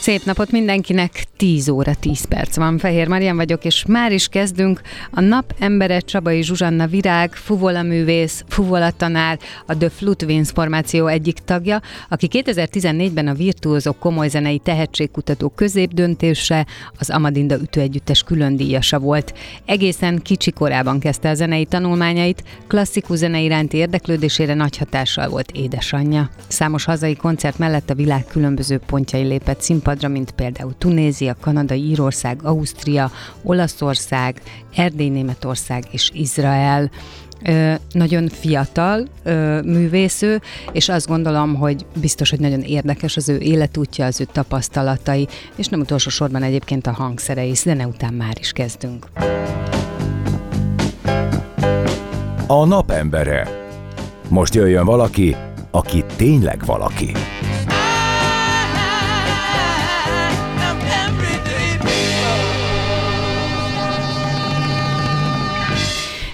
Szép napot mindenkinek, 10 óra 10 perc van. Fehér Marian vagyok, és már is kezdünk. A nap embere Csabay Zsuzsanna Virág, fuvola művész, fuvola tanár, a The Flute Twins formáció egyik tagja, aki 2014-ben a Virtuózok komoly zenei tehetségkutató középdöntése, az Amadinda ütőegyüttes különdíjasa volt. Egészen kicsi korában kezdte a zenei tanulmányait, klasszikus zene iránti érdeklődésére nagy hatással volt édesanyja. Számos hazai koncert mellett a világ különböző pontjai lépett színpadra, mint például Tunézia, Kanada, Írország, Ausztria, Olaszország, Erdély, Németország és Izrael. Nagyon fiatal művésző, és azt gondolom, hogy biztos, hogy nagyon érdekes az ő életútja, az ő tapasztalatai, és nem utolsó sorban egyébként a hangszere is, de ne után már is kezdünk. A napembere. Most jöjjön valaki, aki tényleg valaki.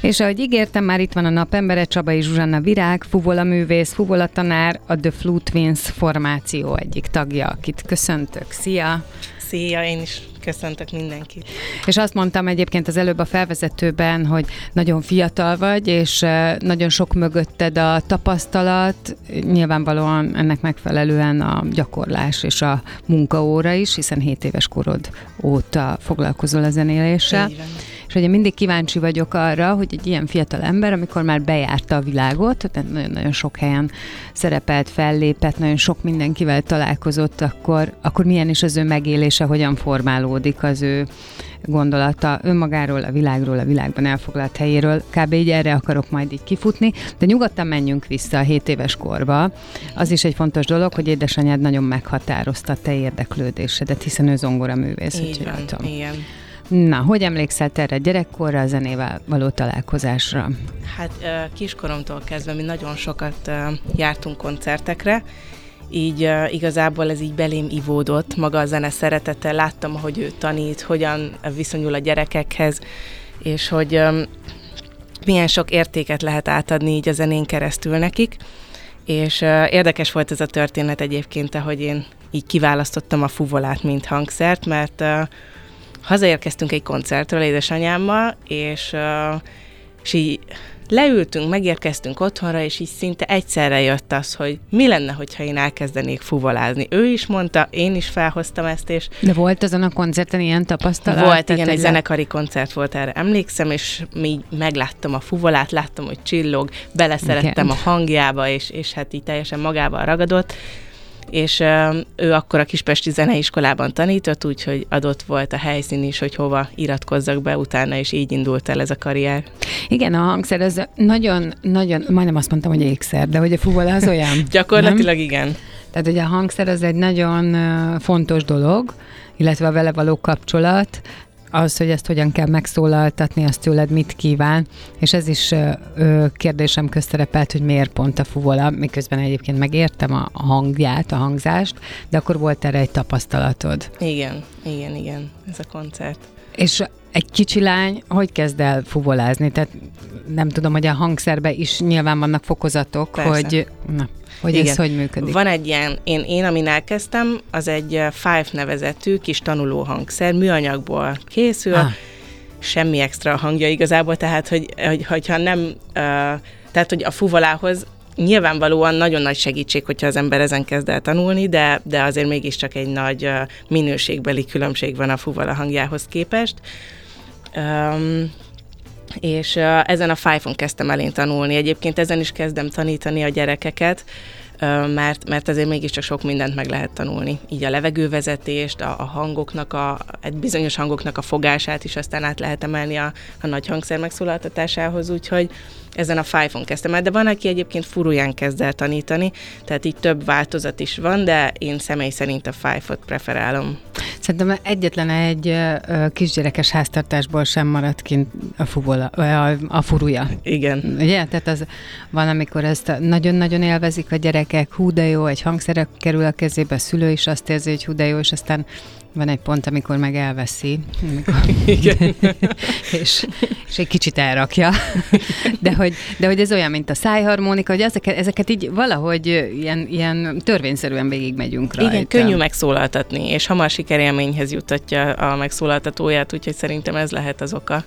És ahogy ígértem, már itt van a napembere, Csabay Zsuzsanna Virág, fuvola művész, fuvola tanár, a The Flute Twins formáció egyik tagja, akit köszöntök. Szia! Szia, én is köszöntök mindenkit. És azt mondtam egyébként az előbb a felvezetőben, hogy nagyon fiatal vagy, és nagyon sok mögötted a tapasztalat, nyilvánvalóan ennek megfelelően a gyakorlás és a munkaóra is, hiszen 7 éves korod óta foglalkozol a zenéléssel. És ugye mindig kíváncsi vagyok arra, hogy egy ilyen fiatal ember, amikor már bejárta a világot, nagyon-nagyon sok helyen szerepelt, fellépett, nagyon sok mindenkivel találkozott, akkor milyen is az ő megélése, hogyan formálódik az ő gondolata önmagáról, a világról, a világban elfoglalt helyéről. Kb. Így erre akarok majd így kifutni, de nyugodtan menjünk vissza a 7 éves korba. Az is egy fontos dolog, hogy édesanyád nagyon meghatározta a te érdeklődésedet, hiszen ő zongoraművész. Igen. Na, hogy emlékszel te erre gyerekkorra, a zenével való találkozásra? Hát kiskoromtól kezdve mi nagyon sokat jártunk koncertekre, így igazából ez így belém ivódott, maga a zene szeretete, láttam, ahogy ő tanít, hogyan viszonyul a gyerekekhez, és hogy milyen sok értéket lehet átadni így a zenén keresztül nekik, és érdekes volt ez a történet egyébként, ahogy én így kiválasztottam a fuvolát, mint hangszert, mert hazaérkeztünk egy koncertről édesanyámmal, és így leültünk, megérkeztünk otthonra, és így szinte egyszerre jött az, hogy mi lenne, hogyha én elkezdenék fuvolázni. Ő is mondta, én is felhoztam ezt, és... De volt azon a koncerten ilyen tapasztalat? Volt, igen, egy zenekari koncert volt, erre emlékszem, és még megláttam a fuvolát, láttam, hogy csillog, beleszerettem a hangjába, és hát így teljesen magával ragadott, és ő akkor a Kispesti Zeneiskolában tanított, úgyhogy adott volt a helyszín is, hogy hova iratkozzak be utána, és így indult el ez a karrier. Igen, a hangszer az nagyon, majdnem azt mondtam, hogy ékszer, de hogy a fuvola az olyan. Gyakorlatilag nem? Igen. Tehát ugye a hangszer az egy nagyon fontos dolog, illetve a vele való kapcsolat, az, hogy ezt hogyan kell megszólaltatni, azt tőled mit kíván, és ez is kérdésem közterepelt, hogy miért pont a fuvola, miközben egyébként megértem a hangját, a hangzást, de akkor volt erre egy tapasztalatod. Igen, ez a koncert. És egy kicsi lány, hogy kezd el fuvolázni? Tehát nem tudom, hogy a hangszerben is nyilván vannak fokozatok, hogy ez hogy működik. Van egy ilyen, én amin elkezdtem, az egy Five nevezetű kis tanuló hangszer, műanyagból készül, semmi extra hangja igazából, tehát hogy a fuvolához nyilvánvalóan nagyon nagy segítség, hogyha az ember ezen kezd el tanulni, de azért mégiscsak egy nagy minőségbeli különbség van a fuvola hangjához képest. Ezen a Five-on kezdtem el én tanulni. Egyébként ezen is kezdem tanítani a gyerekeket, mert azért mégiscsak sok mindent meg lehet tanulni. Így a levegővezetést, a hangoknak, egy bizonyos hangoknak a fogását is aztán át lehet emelni a nagy hangszer megszólaltatásához, úgyhogy ezen a fájfon kezdtem el, de van, aki egyébként furuján kezd el tanítani, tehát így több változat is van, de én személy szerint a fájfot preferálom. Szerintem egyetlen egy kisgyerekes háztartásból sem maradt kint a furuja. Igen. Ugye? Tehát az van, amikor ezt nagyon-nagyon élvezik a gyerekek, hú de jó, egy hangszer kerül a kezébe, a szülő is azt érzi, hogy hú de jó, és aztán van egy pont, amikor meg elveszi, és egy kicsit elrakja. De hogy ez olyan, mint a szájharmonika, hogy ezeket így valahogy ilyen törvényszerűen végigmegyünk rajta. Igen, könnyű megszólaltatni, és hamar sikerélményhez jutatja a megszólaltatóját, úgyhogy szerintem ez lehet az oka.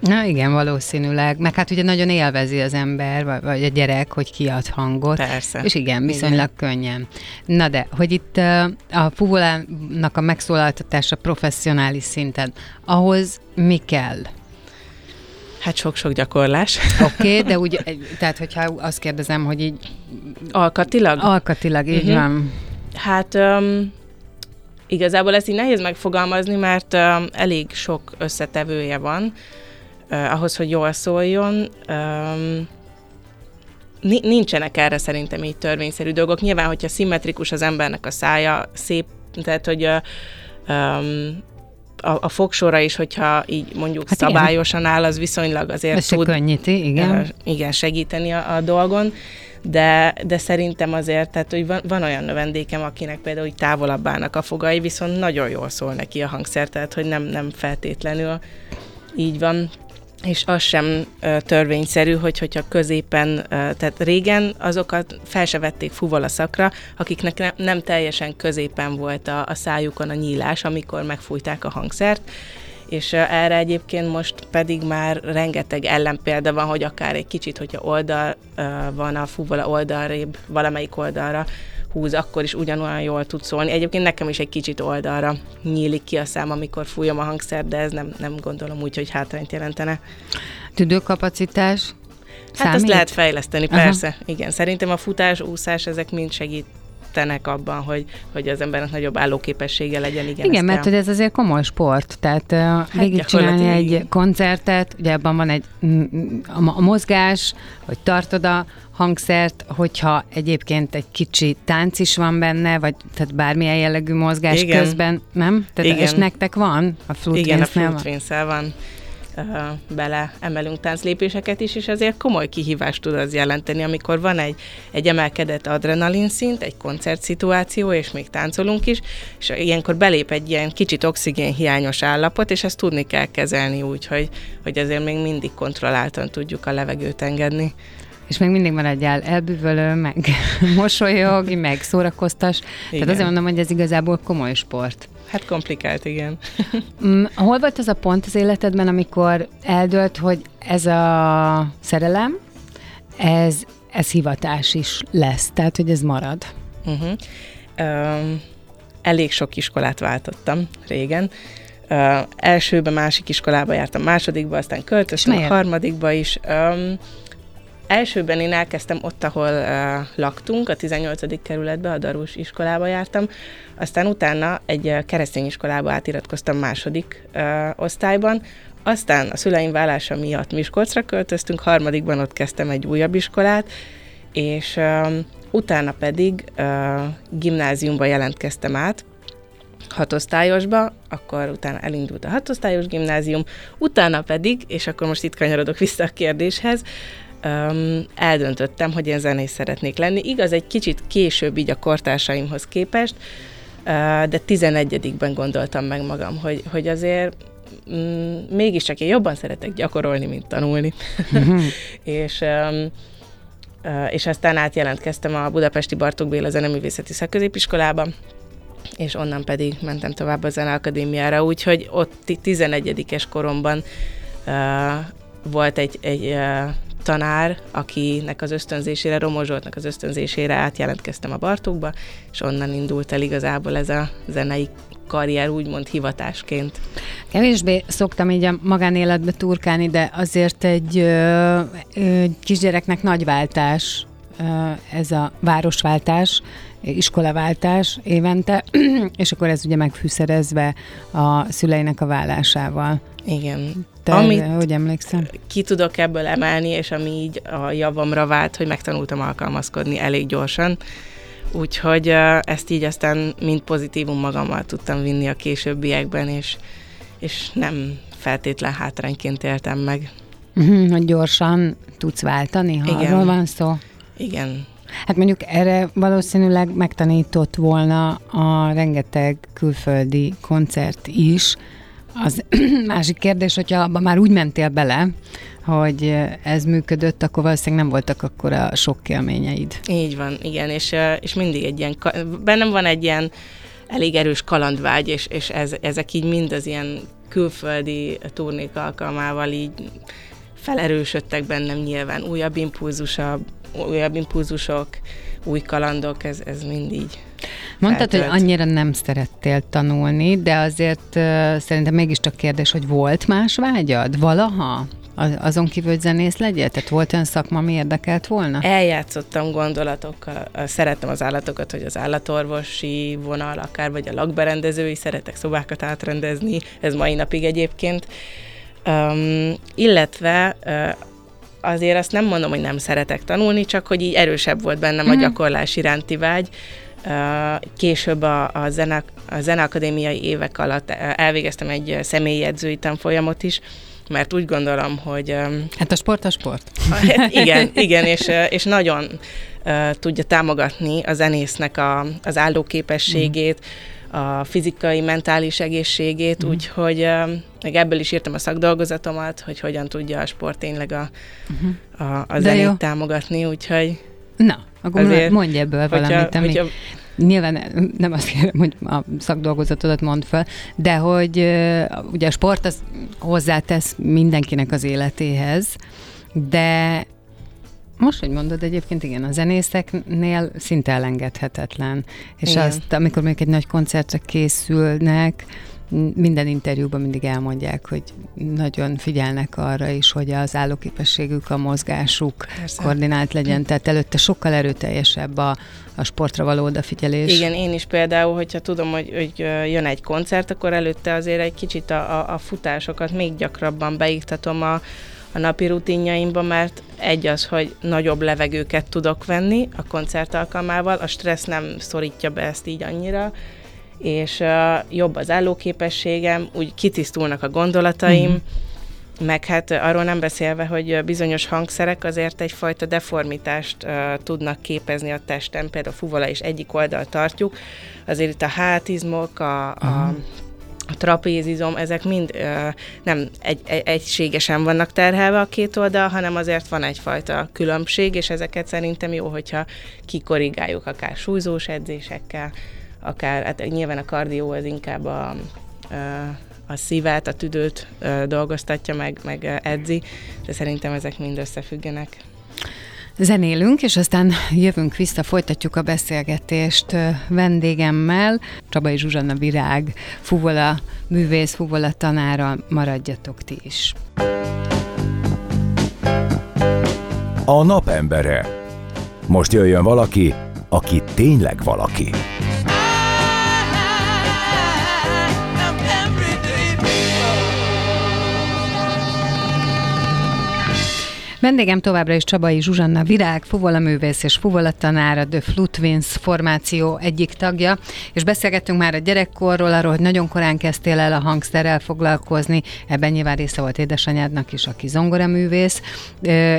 Na igen, valószínűleg. Meg hát ugye nagyon élvezi az ember, vagy a gyerek, hogy kiad hangot. Persze. És igen, viszonylag könnyen. Na de, hogy itt a fuvolának a megszólaltatása professzionális szinten, ahhoz mi kell? Hát sok-sok gyakorlás. Oké, de úgy, tehát hogyha azt kérdezem, hogy így... Alkatilag? Alkatilag, így van. Hát... Igazából ezt így nehéz megfogalmazni, mert elég sok összetevője van ahhoz, hogy jól szóljon. Nincsenek erre szerintem így törvényszerű dolgok. Nyilván, hogyha szimmetrikus az embernek a szája, szép, tehát hogy a fogsora is, hogyha így mondjuk hát szabályosan igen. áll, az viszonylag azért ezt tud könnyíti, igen, segíteni a dolgon. De szerintem azért, tehát, hogy van olyan növendékem, akinek például távolabb állnak a fogai, viszont nagyon jól szól neki a hangszer, tehát hogy nem feltétlenül így van. És az sem törvényszerű, hogyha középen, tehát régen azokat fel se vették fuvolaszakra, akiknek nem teljesen középen volt a szájukon a nyílás, amikor megfújták a hangszert, és erre egyébként most pedig már rengeteg ellenpélda van, hogy akár egy kicsit, hogyha oldal van a fuvola oldalrébb, valamelyik oldalra húz, akkor is ugyanolyan jól tud szólni. Egyébként nekem is egy kicsit oldalra nyílik ki a szám, amikor fújom a hangszert, de ez nem gondolom úgy, hogy hátrányt jelentene. Tüdőkapacitás? Hát azt lehet fejleszteni, persze. Aha. Igen, szerintem a futás, úszás, ezek mind segítenek abban, hogy az embernek nagyobb állóképessége legyen. Igen, mert hogy ez azért komoly sport, tehát végigcsinálni egy koncertet, ugye abban van a mozgás, hogy tartod a hangszert, hogyha egyébként egy kicsi tánc is van benne, vagy tehát bármilyen jellegű mozgás igen. közben, nem? Tehát, igen. És nektek van? A Flute Twins-nél van? Igen, a Flute Twins-nél van. Bele emelünk tánclépéseket is, és azért komoly kihívást tud az jelenteni, amikor van egy emelkedett adrenalinszint, egy koncertszituáció, és még táncolunk is, és ilyenkor belép egy ilyen kicsit oxigénhiányos állapot, és ezt tudni kell kezelni úgy, hogy azért még mindig kontrolláltan tudjuk a levegőt engedni. És még mindig maradjál elbűvölő, meg mosolyog, meg szórakoztas. Igen. Tehát azért mondom, hogy ez igazából komoly sport. Hát komplikált, igen. Hol volt az a pont az életedben, amikor eldőlt, hogy ez a szerelem, ez hivatás is lesz, tehát hogy ez marad? Elég sok iskolát váltottam régen. Elsőbe, másik iskolába jártam, másodikba, aztán költöztem, a harmadikba is. Elsőben én elkezdtem ott, ahol laktunk, a 18. kerületben, a Darús iskolába jártam, aztán utána egy keresztény iskolába átiratkoztam második osztályban, aztán a szüleim válása miatt Miskolcra költöztünk, harmadikban ott kezdtem egy újabb iskolát, és utána pedig gimnáziumba jelentkeztem át, hatosztályosba, akkor utána elindult a hatosztályos gimnázium, utána pedig, és akkor most itt kanyarodok vissza a kérdéshez, eldöntöttem, hogy én zenész szeretnék lenni. Igaz, egy kicsit később így a kortársaimhoz képest, de 11-ben gondoltam meg magam, hogy azért mégiscsak én jobban szeretek gyakorolni, mint tanulni. És aztán átjelentkeztem a budapesti Bartók Béla Zeneművészeti Szakközépiskolába, és onnan pedig mentem tovább a Zeneakadémiára, úgyhogy ott 11-es koromban volt egy tanár, akinek az ösztönzésére, Romo Zsoltnak az ösztönzésére átjelentkeztem a Bartókba, és onnan indult el igazából ez a zenei karrier, úgymond hivatásként. Kevésbé szoktam így a magánéletbe turkálni, de azért egy kisgyereknek nagy váltás ez a városváltás, iskolaváltás évente, és akkor ez ugye megfűszerezve a szüleinek a válásával. Igen. Te hogy emlékszem? Ki tudok ebből emelni, és ami így a javamra vált, hogy megtanultam alkalmazkodni elég gyorsan. Úgyhogy ezt így aztán mind pozitívum magammal tudtam vinni a későbbiekben, és nem feltétlen hátrányként éltem meg. Hogy gyorsan tudsz váltani, ha igen, arról van szó? Igen. Hát mondjuk erre valószínűleg megtanított volna a rengeteg külföldi koncert is. Az másik kérdés, hogyha abban már úgy mentél bele, hogy ez működött, akkor valószínűleg nem voltak akkora sok élményeid. Így van, igen, és mindig egy ilyen, bennem van egy ilyen elég erős kalandvágy, és ezek így mind az ilyen külföldi turnék alkalmával így felerősödtek bennem nyilván. Újabb impulzusok, új kalandok, ez mind így. Mondtad, hogy annyira nem szerettél tanulni, de azért szerintem mégiscsak kérdés, hogy volt más vágyad valaha? Azon kívül, hogy zenész legyél? Tehát volt olyan szakma, ami érdekelt volna? Eljátszottam gondolatokkal. Szerettem az állatokat, hogy az állatorvosi vonal akár, vagy a lakberendezői, szeretek szobákat átrendezni, ez mai napig egyébként. Illetve azért azt nem mondom, hogy nem szeretek tanulni, csak hogy így erősebb volt bennem a gyakorlás iránti vágy. Később a zeneakadémiai évek alatt elvégeztem egy személyi edzői tanfolyamot is, mert úgy gondolom, hogy... Hát a sport a sport. Igen, és nagyon tudja támogatni a zenésznek az állóképességét, a fizikai, mentális egészségét, úgyhogy meg ebből is írtam a szakdolgozatomat, hogy hogyan tudja a sport tényleg a zenét támogatni, úgyhogy... Na, akkor azért, mondj ebből valamit, ami... Nyilván nem azt kérem, hogy a szakdolgozatodat mondd fel, de hogy ugye a sport az hozzátesz mindenkinek az életéhez, de most, hogy mondod, egyébként igen, a zenészeknél szinte elengedhetetlen. És igen, azt, amikor még egy nagy koncertre készülnek, minden interjúban mindig elmondják, hogy nagyon figyelnek arra is, hogy az állóképességük, a mozgásuk persze koordinált legyen, tehát előtte sokkal erőteljesebb a sportra való odafigyelés. Igen, én is például, hogyha tudom, hogy jön egy koncert, akkor előtte azért egy kicsit a futásokat még gyakrabban beiktatom a napi rutinjaimba, mert egy az, hogy nagyobb levegőket tudok venni a koncert alkalmával, a stressz nem szorítja be ezt így annyira, és jobb az állóképességem, úgy kitisztulnak a gondolataim, meg hát arról nem beszélve, hogy bizonyos hangszerek azért egyfajta deformitást tudnak képezni a testen, például a fuvola is egyik oldal tartjuk, azért itt a hátizmok, a trapézizom, ezek mind nem egységesen vannak terhelve a két oldal, hanem azért van egyfajta különbség, és ezeket szerintem jó, hogyha kikorrigáljuk akár súlyzós edzésekkel, akár, hát nyilván a kardió az inkább a szívet, a tüdőt dolgoztatja, meg edzi, de szerintem ezek mind összefüggenek. Zenélünk, és aztán jövünk vissza, folytatjuk a beszélgetést vendégemmel, Csabay Zsuzsanna Virág, fuvola művész, fuvola tanárral. Maradjatok ti is. A napembere. Most jöjjön valaki, aki tényleg valaki. Vendégem továbbra is Csabay Zsuzsanna Virág, fuvolaművész és fuvolatanár, a The Flute Twins formáció egyik tagja, és beszélgettünk már a gyerekkorról, arról, hogy nagyon korán kezdtél el a hangszerrel foglalkozni, ebben nyilván része volt édesanyádnak is, aki zongoraművész,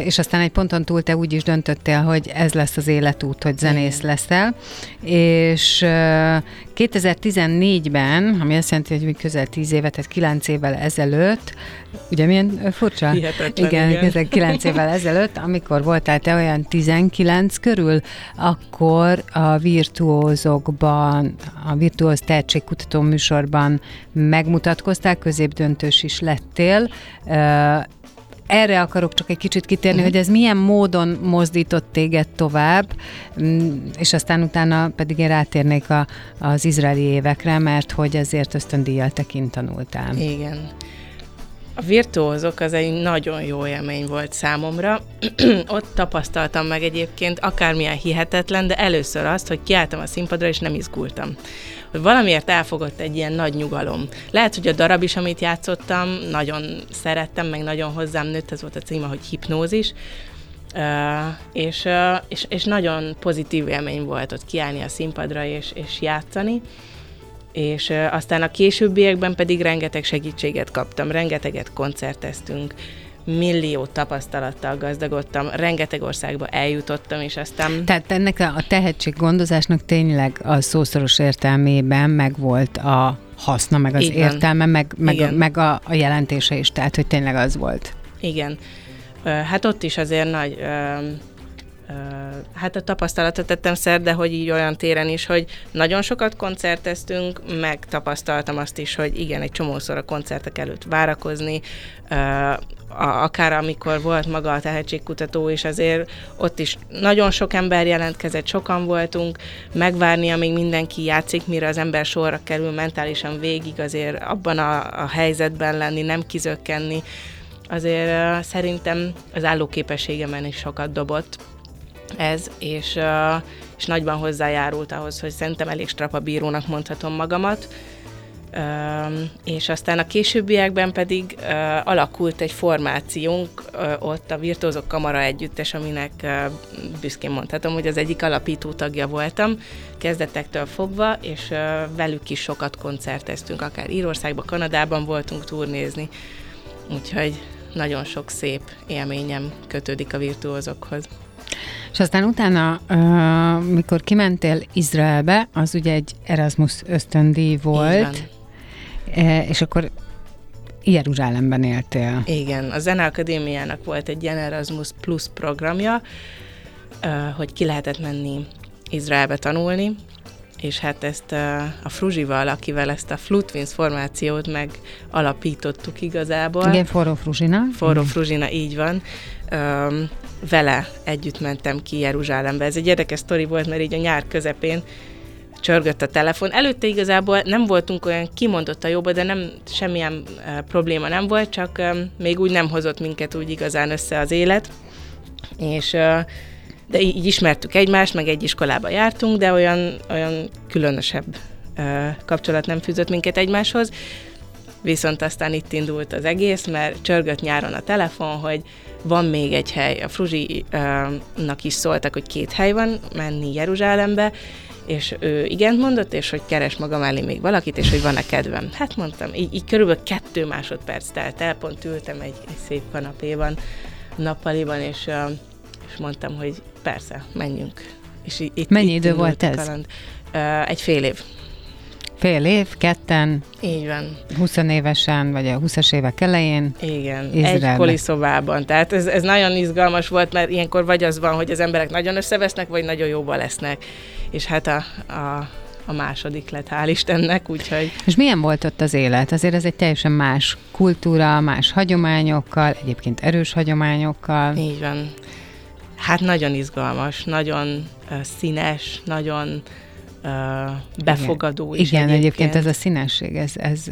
és aztán egy ponton túl te úgy is döntöttél, hogy ez lesz az életút, hogy zenész leszel, és 2014-ben, ami azt jelenti, hogy közel 10 éve, tehát 9 évvel ezelőtt, ugye milyen furcsa? Hihetetlen, igen. Közel 9 évvel ezelőtt, amikor voltál te olyan 19 körül, akkor a Virtuózokban, a Virtuóz tehetségkutató műsorban megmutatkoztál, középdöntős is lettél. Erre akarok csak egy kicsit kitérni, hogy ez milyen módon mozdított téged tovább, és aztán utána pedig én rátérnék az izraeli évekre, mert hogy ezért ösztöndíjjal te kint tanultál. Igen. A Virtuózok az egy nagyon jó élmény volt számomra. Ott tapasztaltam meg egyébként akármilyen hihetetlen, de először azt, hogy kiálltam a színpadra, és nem izgultam. Hogy valamiért elfogott egy ilyen nagy nyugalom. Lehet, hogy a darab is, amit játszottam, nagyon szerettem, meg nagyon hozzám nőtt, ez volt a címe, hogy Hipnózis, és nagyon pozitív élmény volt ott kiállni a színpadra és játszani. És aztán a későbbiekben pedig rengeteg segítséget kaptam, rengeteget koncerteztünk, millió tapasztalattal gazdagodtam, rengeteg országba eljutottam, és aztán... Tehát ennek a tehetséggondozásnak tényleg a szószoros értelmében megvolt a haszna, meg az értelme, meg a jelentése is, tehát hogy tényleg az volt. Igen. Hát ott is azért nagy... Hát a tapasztalatot tettem szert, de hogy így olyan téren is, hogy nagyon sokat koncerteztünk, megtapasztaltam azt is, hogy igen, egy csomószor a koncertek előtt várakozni, akár amikor volt maga a tehetségkutató, és azért ott is nagyon sok ember jelentkezett, sokan voltunk, megvárni, amíg mindenki játszik, mire az ember sorra kerül mentálisan végig, azért abban a helyzetben lenni, nem kizökkenni, azért szerintem az állóképességemen is sokat dobott ez, és nagyban hozzájárult ahhoz, hogy szerintem elég strapabírónak mondhatom magamat. És aztán a későbbiekben pedig alakult egy formációnk, ott a Virtuózok Kamara együttes, aminek büszkén mondhatom, hogy az egyik alapító tagja voltam, kezdetektől fogva, és velük is sokat koncerteztünk, akár Írországban, Kanadában voltunk turnézni, úgyhogy nagyon sok szép élményem kötődik a Virtuózokhoz. És aztán utána, mikor kimentél Izraelbe, az ugye egy Erasmus ösztöndíj volt, és akkor Jeruzsálemben éltél. Igen, a Zeneakadémiának volt egy ilyen Erasmus Plus programja, hogy ki lehetett menni Izraelbe tanulni, és hát ezt a Fruzsival, akivel ezt a Flute Twins formációt meg alapítottuk igazából. Igen, Forró Fruzsina. Forró Fruzsina, így van. Vele együtt mentem ki Jeruzsálembe. Ez egy érdekes sztori volt, mert így a nyár közepén csörgött a telefon. Előtte igazából nem voltunk olyan kimondottan jóba, de nem, semmilyen probléma nem volt, csak még úgy nem hozott minket úgy igazán össze az élet. És... de így ismertük egymást, meg egy iskolába jártunk, de olyan különösebb kapcsolat nem fűzött minket egymáshoz. Viszont aztán itt indult az egész, mert csörgött nyáron a telefon, hogy van még egy hely. A Fruzsinak is szóltak, hogy 2 hely van menni Jeruzsálembe, és ő igent mondott, és hogy keres maga mellé még valakit, és hogy van-e kedvem. Hát mondtam, így körülbelül 2 másodperc telt el, pont ültem egy szép kanapéban, nappaliban, és mondtam, hogy persze, menjünk. És itt, mennyi idő volt ez? Kaland. Egy fél év. Fél év, ketten. Így van. 20 évesen, vagy a 20-as évek elején. Igen, Izraelbe. Egy koliszobában. Tehát ez nagyon izgalmas volt, mert ilyenkor vagy az van, hogy az emberek nagyon összevesznek, vagy nagyon jóba lesznek. És hát a második lett, hál' Istennek, úgyhogy... És milyen volt ott az élet? Azért ez egy teljesen más kultúra, más hagyományokkal, egyébként erős hagyományokkal. Így van. Hát nagyon izgalmas, nagyon színes, nagyon befogadó. Igen, egyébként ez a színesség, ez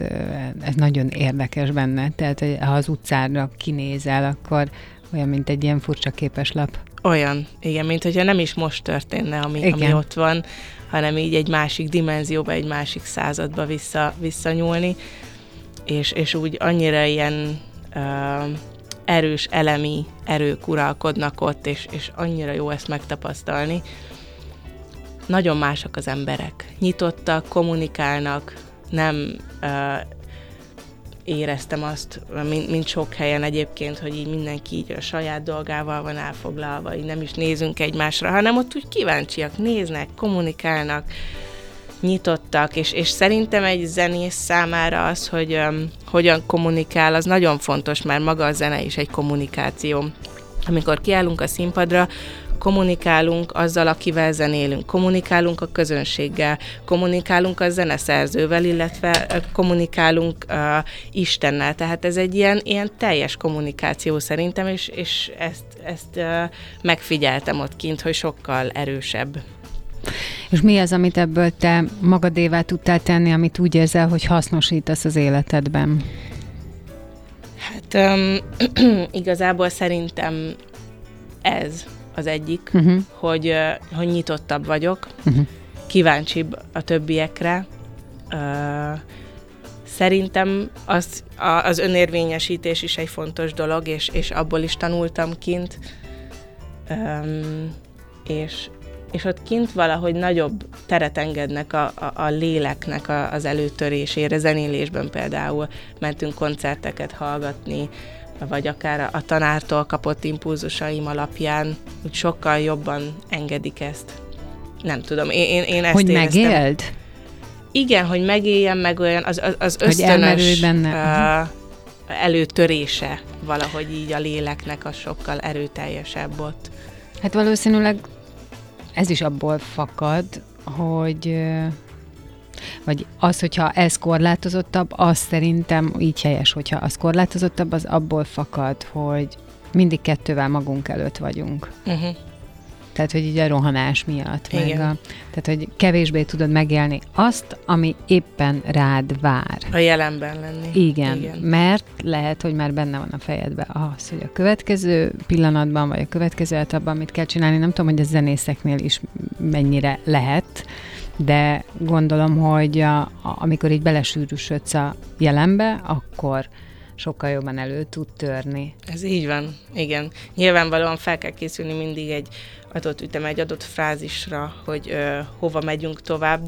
nagyon érdekes benne. Tehát, ha az utcára kinézel, akkor olyan, mint egy ilyen furcsa képeslap. Olyan, igen, mint hogyha nem is most történne, ami ott van, hanem így egy másik dimenzióba, egy másik századba visszanyúlni, és úgy annyira ilyen... erős elemi erők uralkodnak ott, és annyira jó ezt megtapasztalni. Nagyon másak az emberek. Nyitottak, kommunikálnak, nem éreztem azt, mint sok helyen egyébként, hogy így mindenki így a saját dolgával van elfoglalva, így nem is nézünk egymásra, hanem ott úgy kíváncsiak, néznek, kommunikálnak, nyitottak, és szerintem egy zenész számára az, hogy hogyan kommunikál, az nagyon fontos, mert maga a zene is egy kommunikáció. Amikor kiállunk a színpadra, kommunikálunk azzal, akivel zenélünk, kommunikálunk a közönséggel, kommunikálunk a zeneszerzővel, illetve kommunikálunk Istennel. Tehát ez egy ilyen teljes kommunikáció szerintem, és ezt megfigyeltem ott kint, hogy sokkal erősebb. És mi az, amit ebből te magadévá tudtál tenni, amit úgy érzel, hogy hasznosítasz az életedben? Hát Hát igazából szerintem ez az egyik, hogy nyitottabb vagyok, kíváncsibb a többiekre. Szerintem az önérvényesítés is egy fontos dolog, és abból is tanultam kint. És ott kint valahogy nagyobb teret engednek a léleknek az előtörésére, zenélésben például mentünk koncerteket hallgatni, vagy akár a tanártól kapott impulzusaim alapján, úgy sokkal jobban engedik ezt. Nem tudom, én ezt hogy éreztem. Hogy megéld? Igen, hogy megéljem, meg olyan az ösztönös előtörése valahogy így a léleknek, az sokkal erőteljesebb ott. Hát valószínűleg ez is abból fakad, hogy vagy az, hogyha ez korlátozottabb, az szerintem így helyes, hogyha az korlátozottabb, az abból fakad, hogy mindig kettővel magunk előtt vagyunk. Uh-huh. Tehát, hogy így a rohanás miatt. Igen. Tehát, hogy kevésbé tudod megélni azt, ami éppen rád vár. A jelenben lenni. Igen, mert lehet, hogy már benne van a fejedben az, hogy a következő pillanatban, vagy a következő etapban mit kell csinálni. Nem tudom, hogy a zenészeknél is mennyire lehet, de gondolom, hogy amikor így belesűrűsödsz a jelenbe, akkor sokkal jobban elő tud törni. Ez így van, igen. Nyilvánvalóan fel kell készülni mindig egy adott ütem, egy adott frázisra, hogy hova megyünk tovább,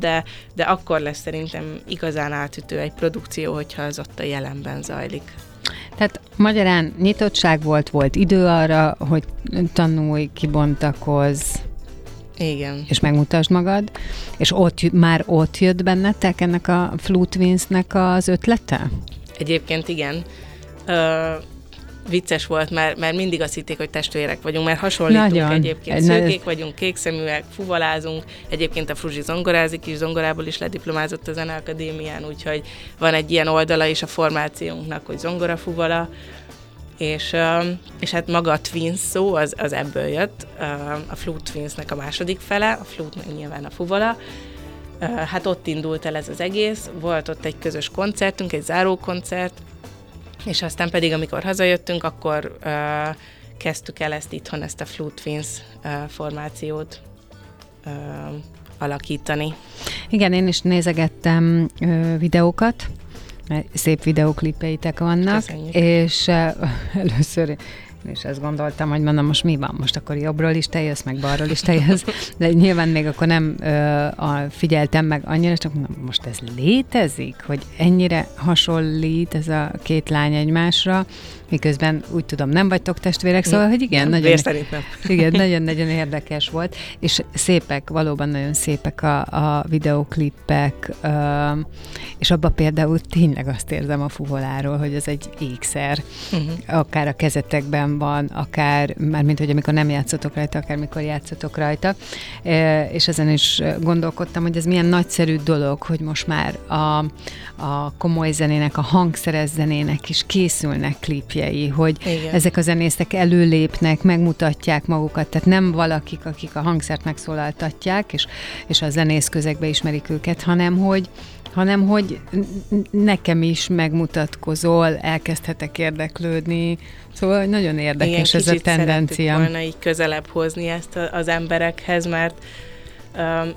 de akkor lesz szerintem igazán átütő egy produkció, hogyha az ott a jelenben zajlik. Tehát magyarán nyitottság volt idő arra, hogy tanulj, kibontakozz. Igen. És megmutasd magad. És már ott jött bennetek ennek a Flute Twins-nek az ötlete? Egyébként igen. Vicces volt, mert mindig azt hitték, hogy testvérek vagyunk, mert hasonlítunk. Nagyon. Egyébként. Szőkék vagyunk, kékszeműek, fuvalázunk. Egyébként a Fruzsi zongorázik is, zongorából is lediplomázott a Zeneakadémián, úgyhogy van egy ilyen oldala is a formációnknak, hogy zongora fuvala. És hát maga a Twins szó, az ebből jött. A Flute Twinsnek a második fele, a Flute nyilván a fuvala. Hát ott indult el ez az egész, volt ott egy közös koncertünk, egy zárókoncert, és aztán pedig, amikor hazajöttünk, akkor kezdtük el ezt itthon, ezt a Flute Twins formációt alakítani. Igen, én is nézegettem videókat, szép videóklipeitek vannak. Köszönjük. És először... és azt gondoltam, hogy mondom, most mi van? Most akkor jobbról is te jössz, meg balról is te jössz. De nyilván még akkor nem figyeltem meg annyira, csak mondom, most ez létezik? Hogy ennyire hasonlít ez a két lány egymásra, miközben úgy tudom, nem vagytok testvérek, szóval, hogy igen, nagyon-nagyon érdekes volt. És szépek, valóban nagyon szépek a videóklippek, és abban például tényleg azt érzem a fuvoláról, hogy ez egy ékszer. Uh-huh. Akár a kezetekben van, akár, mármint, hogy amikor nem játszotok rajta, akár mikor játszotok rajta. És ezen is gondolkodtam, hogy ez milyen nagyszerű dolog, hogy most már a komoly zenének, a hangszeres zenének is készülnek klipjei, hogy igen, ezek a zenészek előlépnek, megmutatják magukat, tehát nem valakik, akik a hangszert megszólaltatják, és a zenész közegbe ismerik őket, hanem hogy nekem is megmutatkozol, elkezdhetek érdeklődni, szóval nagyon érdekes ez a tendencia. Igen, volna így közelebb hozni ezt az emberekhez, mert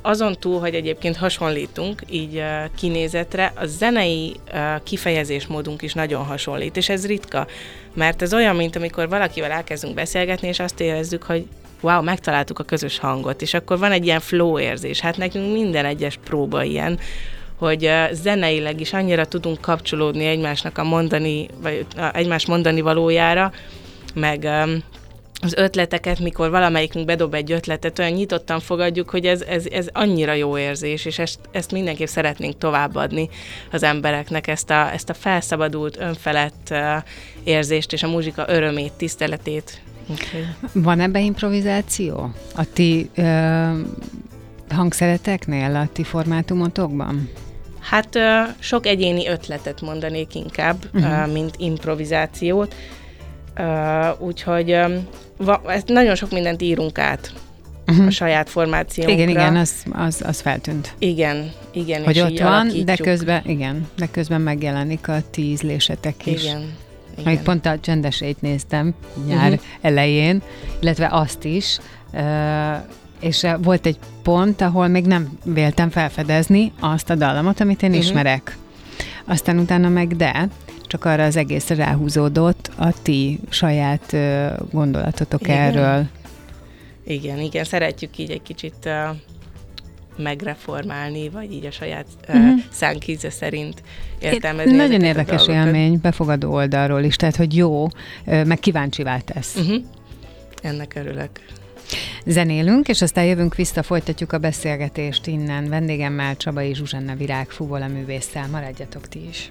azon túl, hogy egyébként hasonlítunk így kinézetre, a zenei kifejezésmódunk is nagyon hasonlít, és ez ritka, mert ez olyan, mint amikor valakivel elkezdünk beszélgetni, és azt érezzük, hogy wow, megtaláltuk a közös hangot, és akkor van egy ilyen flow érzés. Hát nekünk minden egyes próba ilyen, hogy zeneileg is annyira tudunk kapcsolódni egymásnak egymás mondani valójára, meg... az ötleteket, mikor valamelyikünk bedob egy ötletet, olyan nyitottan fogadjuk, hogy ez annyira jó érzés, és ezt mindenképp szeretnénk továbbadni az embereknek, ezt a felszabadult, önfelett érzést, és a muzsika örömét, tiszteletét. Okay. Van ebben improvizáció? A ti hangszereteknél, a ti formátumotokban? Hát sok egyéni ötletet mondanék inkább, mint improvizációt. Úgyhogy nagyon sok mindent írunk át a saját formációnkra. Igen, az feltűnt. Igen. Hogy és ott van, alakítjuk. De közben megjelenik a ti ízlésetek is. Igen. Igen. Amit pont a Csendesét néztem nyár elején, illetve azt is, és volt egy pont, ahol még nem véltem felfedezni azt a dallamot, amit én ismerek. Aztán utána meg csak arra az egészre ráhúzódott a ti saját gondolatotok erről. Igen, szeretjük így egy kicsit megreformálni, vagy így a saját szánkíze szerint értelmezni. Nagyon érdekes élmény, befogadó oldalról is, tehát hogy jó, meg kíváncsivá tesz. Ennek örülök. Zenélünk, és aztán jövünk vissza, folytatjuk a beszélgetést innen. Vendégemmel, Csabay Zsuzsanna Virág fuvolaművésszel. Maradjatok ti is.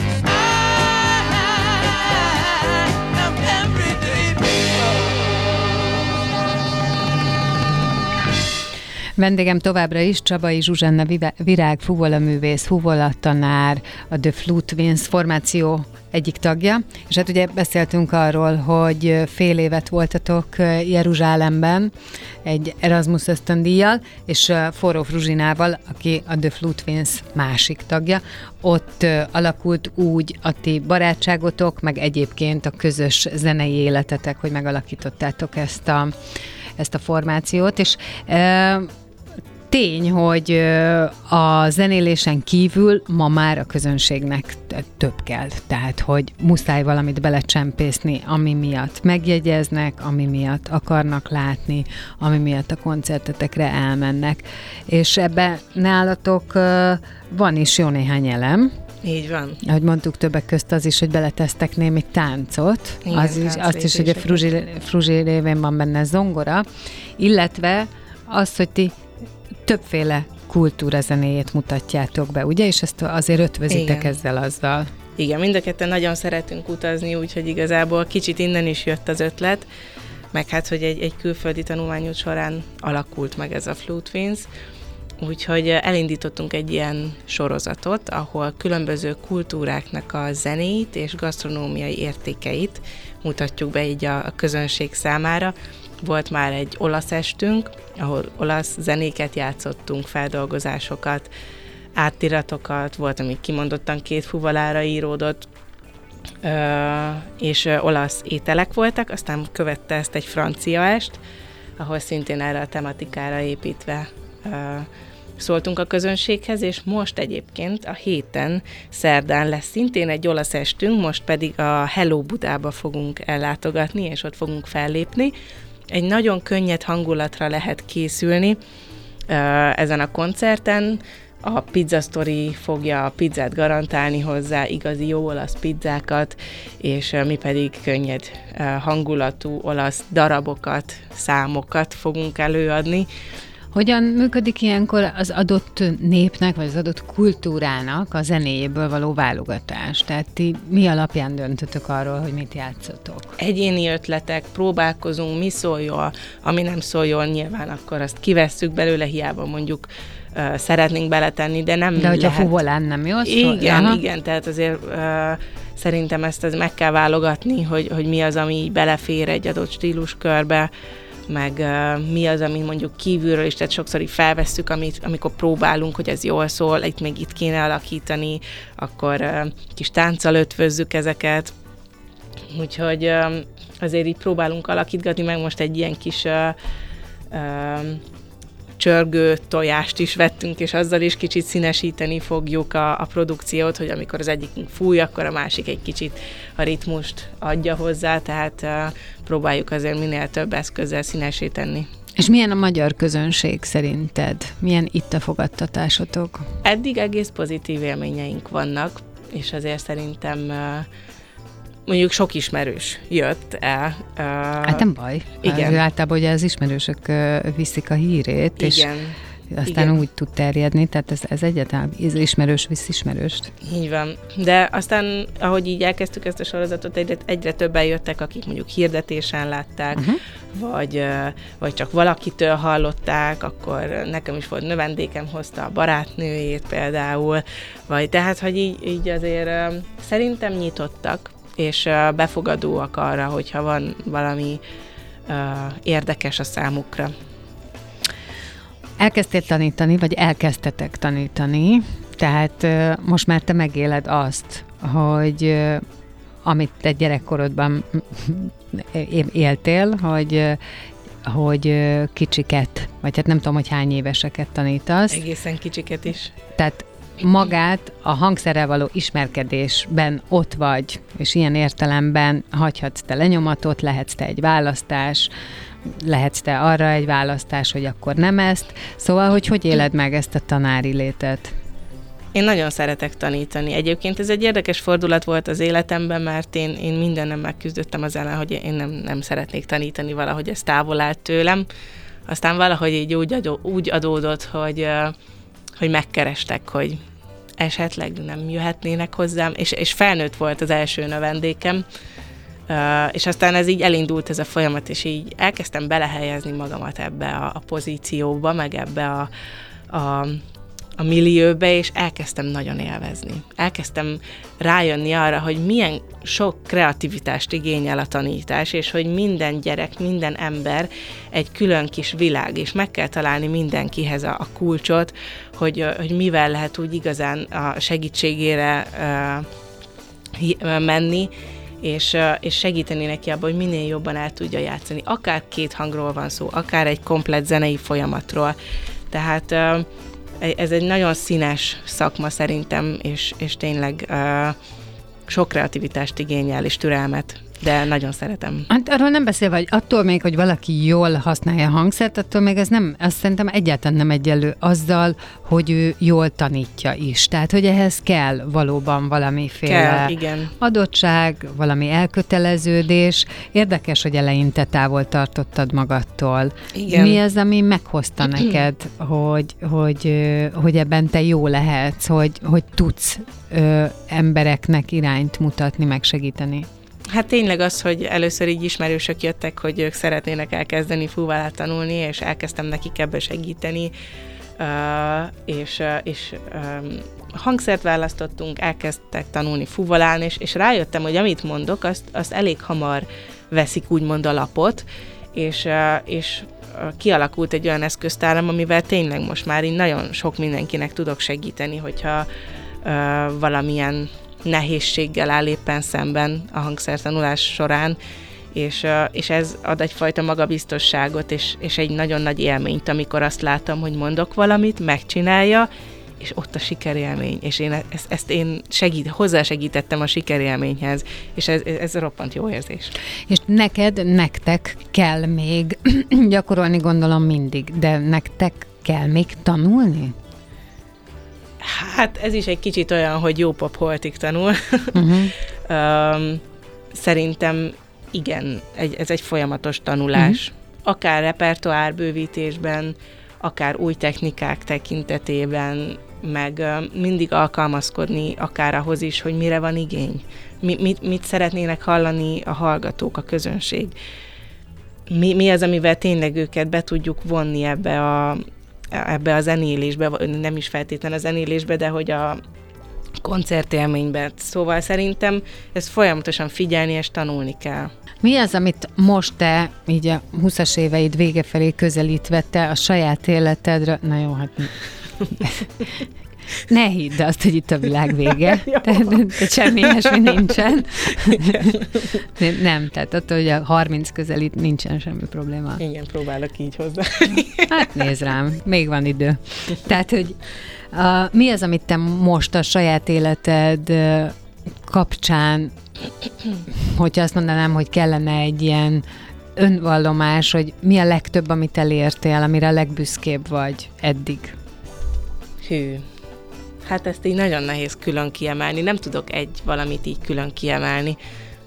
Vendégem továbbra is Csabay Zsuzsanna Virág, fuvolaművész, fuvolatanár, a The Flute Twins formáció egyik tagja. És hát ugye beszéltünk arról, hogy fél évet voltatok Jeruzsálemben egy Erasmus ösztöndíjjal, és Forró Fruzsinával, aki a The Flute Twins másik tagja. Ott alakult úgy a ti barátságotok, meg egyébként a közös zenei életetek, hogy megalakítottátok ezt a formációt, és tény, hogy a zenélésen kívül ma már a közönségnek több kell, tehát hogy muszáj valamit belecsempészni, ami miatt megjegyeznek, ami miatt akarnak látni, ami miatt a koncertetekre elmennek. És ebben nálatok van is jó néhány elem. Így van. Ahogy mondtuk, többek közt az is, hogy beletesztek némi táncot, igen, azt is, hogy a Fruzsi révén van benne zongora, illetve az, hogy ti többféle kultúra zenéjét mutatjátok be, ugye? És ezt azért ötvözitek ezzel azzal. Igen, mind a ketten nagyon szeretünk utazni, úgyhogy igazából kicsit innen is jött az ötlet, meg hát, hogy egy külföldi tanulmányút során alakult meg ez a Flute Twins. Úgyhogy elindítottunk egy ilyen sorozatot, ahol különböző kultúráknak a zenéit és gasztronómiai értékeit mutatjuk be így a közönség számára. Volt már egy olasz estünk, ahol olasz zenéket játszottunk, feldolgozásokat, átiratokat, volt, ami kimondottan két fuvalára íródott, és olasz ételek voltak, aztán követte ezt egy francia est, ahol szintén erre a tematikára építve szóltunk a közönséghez, és most egyébként a héten szerdán lesz szintén egy olasz estünk, most pedig a Hello Budába fogunk ellátogatni, és ott fogunk fellépni. Egy nagyon könnyed hangulatra lehet készülni ezen a koncerten. A Pizza Story fogja a pizzát garantálni hozzá, igazi jó olasz pizzákat, és mi pedig könnyed hangulatú olasz darabokat, számokat fogunk előadni. Hogyan működik ilyenkor az adott népnek, vagy az adott kultúrának a zenéjéből való válogatás? Tehát ti mi alapján döntötök arról, hogy mit játszotok? Egyéni ötletek, próbálkozunk, mi szól jól, ami nem szól jól, nyilván akkor azt kivesszük belőle, hiába mondjuk szeretnénk beletenni, de nem lehet. De hogyha fuvolán nem jó szól? Igen, tehát azért szerintem ezt meg kell válogatni, hogy mi az, ami belefér egy adott stíluskörbe, meg mi az, ami mondjuk kívülről is, tehát sokszor így felvesszük, amikor próbálunk, hogy ez jól szól, itt kéne alakítani, akkor kis tánccal ötvözzük ezeket. Úgyhogy azért így próbálunk alakítgatni, meg most egy ilyen kis csörgő tojást is vettünk, és azzal is kicsit színesíteni fogjuk a produkciót, hogy amikor az egyikünk fúj, akkor a másik egy kicsit a ritmust adja hozzá, tehát próbáljuk azért minél több eszközzel színesíteni. És milyen a magyar közönség szerinted? Milyen itt a fogadtatásotok? Eddig egész pozitív élményeink vannak, és azért szerintem mondjuk sok ismerős jött el. Hát nem baj. Igen. Általában ugye az ismerősök viszik a hírét, igen, és aztán igen, úgy tud terjedni, tehát ez egyáltalán ismerős visz ismerőst. Így van. De aztán, ahogy így elkezdtük ezt a sorozatot, egyre többen jöttek, akik mondjuk hirdetésen látták, vagy csak valakitől hallották, akkor nekem is volt növendékem, hozta a barátnőjét például, vagy tehát, hogy így azért szerintem nyitottak, és befogadóak arra, hogyha van valami érdekes a számukra. Elkezdtél tanítani, vagy elkezdtetek tanítani, tehát most már te megéled azt, hogy amit te gyerekkorodban éltél, hogy kicsiket, vagy hát nem tudom, hogy hány éveseket tanítasz. Egészen kicsiket is. Tehát magát a hangszerrel való ismerkedésben ott vagy, és ilyen értelemben hagyhatsz te lenyomatot, lehetsz te egy választás, lehetsz te arra egy választás, hogy akkor nem ezt. Szóval, hogy éled meg ezt a tanári létet? Én nagyon szeretek tanítani. Egyébként ez egy érdekes fordulat volt az életemben, mert én mindennel megküzdöttem az ellen, hogy én nem szeretnék tanítani, valahogy ez távol állt tőlem. Aztán valahogy így úgy adódott, hogy megkerestek, hogy esetleg nem jöhetnének hozzám, és felnőtt volt az első növendékem, és aztán ez így elindult ez a folyamat, és így elkezdtem belehelyezni magamat ebbe a pozícióba, meg ebbe a millióbe, és elkezdtem nagyon élvezni. Elkezdtem rájönni arra, hogy milyen sok kreativitást igényel a tanítás, és hogy minden gyerek, minden ember egy külön kis világ, és meg kell találni mindenkihez a kulcsot, hogy mivel lehet úgy igazán a segítségére menni, és segíteni neki abban, hogy minél jobban el tudja játszani. Akár két hangról van szó, akár egy komplett zenei folyamatról. Tehát ez egy nagyon színes szakma szerintem, és tényleg sok kreativitást igényel, és türelmet, de nagyon szeretem. Hát arról nem beszélve, hogy attól még, hogy valaki jól használja a hangszert, attól még az szerintem egyáltalán nem egyenlő azzal, hogy ő jól tanítja is. Tehát, hogy ehhez kell valóban valamiféle adottság, valami elköteleződés. Érdekes, hogy eleinte távol tartottad magadtól. Igen. Mi az, ami meghozta neked, hogy ebben te jó lehetsz, hogy tudsz embereknek irányt mutatni, megsegíteni? Hát tényleg az, hogy először így ismerősök jöttek, hogy ők szeretnének elkezdeni fúválát tanulni, és elkezdtem nekik ebbe segíteni, hangszert választottunk, elkezdtek tanulni fúvalán, és rájöttem, hogy amit mondok, azt elég hamar veszik úgymond a lapot, és kialakult egy olyan eszköztáram, amivel tényleg most már így nagyon sok mindenkinek tudok segíteni, hogyha valamilyen nehézséggel áll éppen szemben a hangszertanulás során, és ez ad egyfajta magabiztosságot, és egy nagyon nagy élményt, amikor azt látom, hogy mondok valamit, megcsinálja, és ott a sikerélmény, és én ezt én hozzásegítettem a sikerélményhez, és ez roppant jó érzés. És nektek kell még gyakorolni, gondolom mindig, de nektek kell még tanulni? Hát ez is egy kicsit olyan, hogy jó pap holtig tanul. Szerintem igen, ez egy folyamatos tanulás. Akár repertoárbővítésben, akár új technikák tekintetében, meg mindig alkalmazkodni akár ahhoz is, hogy mire van igény. Mit szeretnének hallani a hallgatók, a közönség. Mi az, amivel tényleg őket be tudjuk vonni ebbe a zenélésbe, nem is feltétlen a zenélésbe, de hogy a koncertélményben. Szóval szerintem ezt folyamatosan figyelni és tanulni kell. Mi az, amit most te, így a 20-as éveid vége felé közelítve te a saját életedre... Na jó, hát... Ne hidd azt, hogy itt a világ vége. Tehát semmi ilyesmi nincsen. Nem, tehát attól, hogy a 30 közelít, nincsen semmi probléma. Igen, próbálok így hozzá. Hát nézd rám, még van idő. Tehát, hogy mi az, amit te most a saját életed kapcsán, hogyha azt mondanám, hogy kellene egy ilyen önvallomás, hogy mi a legtöbb, amit elértél, amire a legbüszkébb vagy eddig? Hű. Hát ezt így nagyon nehéz külön kiemelni. Nem tudok egy valamit így külön kiemelni,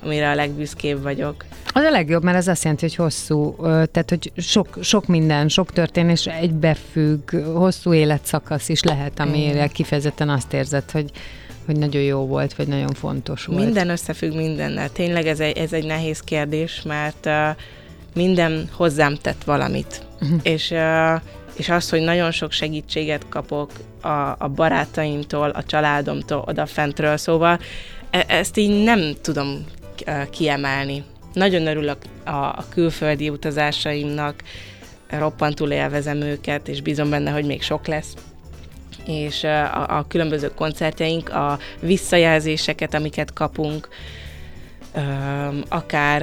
amire a legbüszkébb vagyok. Az a legjobb, mert az azt jelenti, hogy hosszú, tehát hogy sok minden, sok történés egybefügg, hosszú életszakasz is lehet, amire kifejezetten azt érzed, hogy nagyon jó volt, vagy nagyon fontos volt. Minden összefügg mindennel. Tényleg ez egy nehéz kérdés, mert minden hozzám tett valamit. És az, hogy nagyon sok segítséget kapok a barátaimtól, a családomtól, odafentről, szóval ezt így nem tudom kiemelni. Nagyon örülök a külföldi utazásaimnak, roppantul élvezem őket, és bízom benne, hogy még sok lesz. És a különböző koncertjeink, a visszajelzéseket, amiket kapunk, akár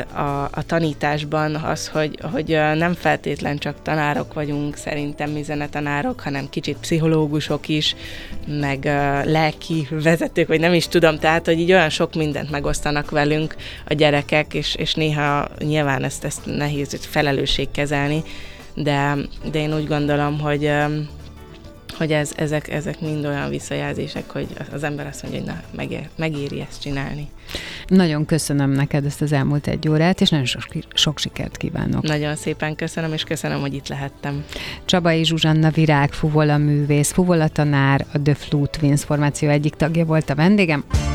a tanításban az, hogy nem feltétlen csak tanárok vagyunk, szerintem mi zenetanárok, hanem kicsit pszichológusok is, meg lelki vezetők, vagy nem is tudom, tehát, hogy így olyan sok mindent megosztanak velünk a gyerekek, és néha nyilván ezt nehéz felelősség kezelni, de én úgy gondolom, hogy ezek mind olyan visszajelzések, hogy az ember azt mondja, hogy na, megéri ezt csinálni. Nagyon köszönöm neked ezt az elmúlt 1 órát, és nagyon sok sikert kívánok. Nagyon szépen köszönöm, és köszönöm, hogy itt lehettem. Csabay Zsuzsanna Virág, fuvola művész, fuvola tanár, a The Flute Twins formáció egyik tagja volt a vendégem.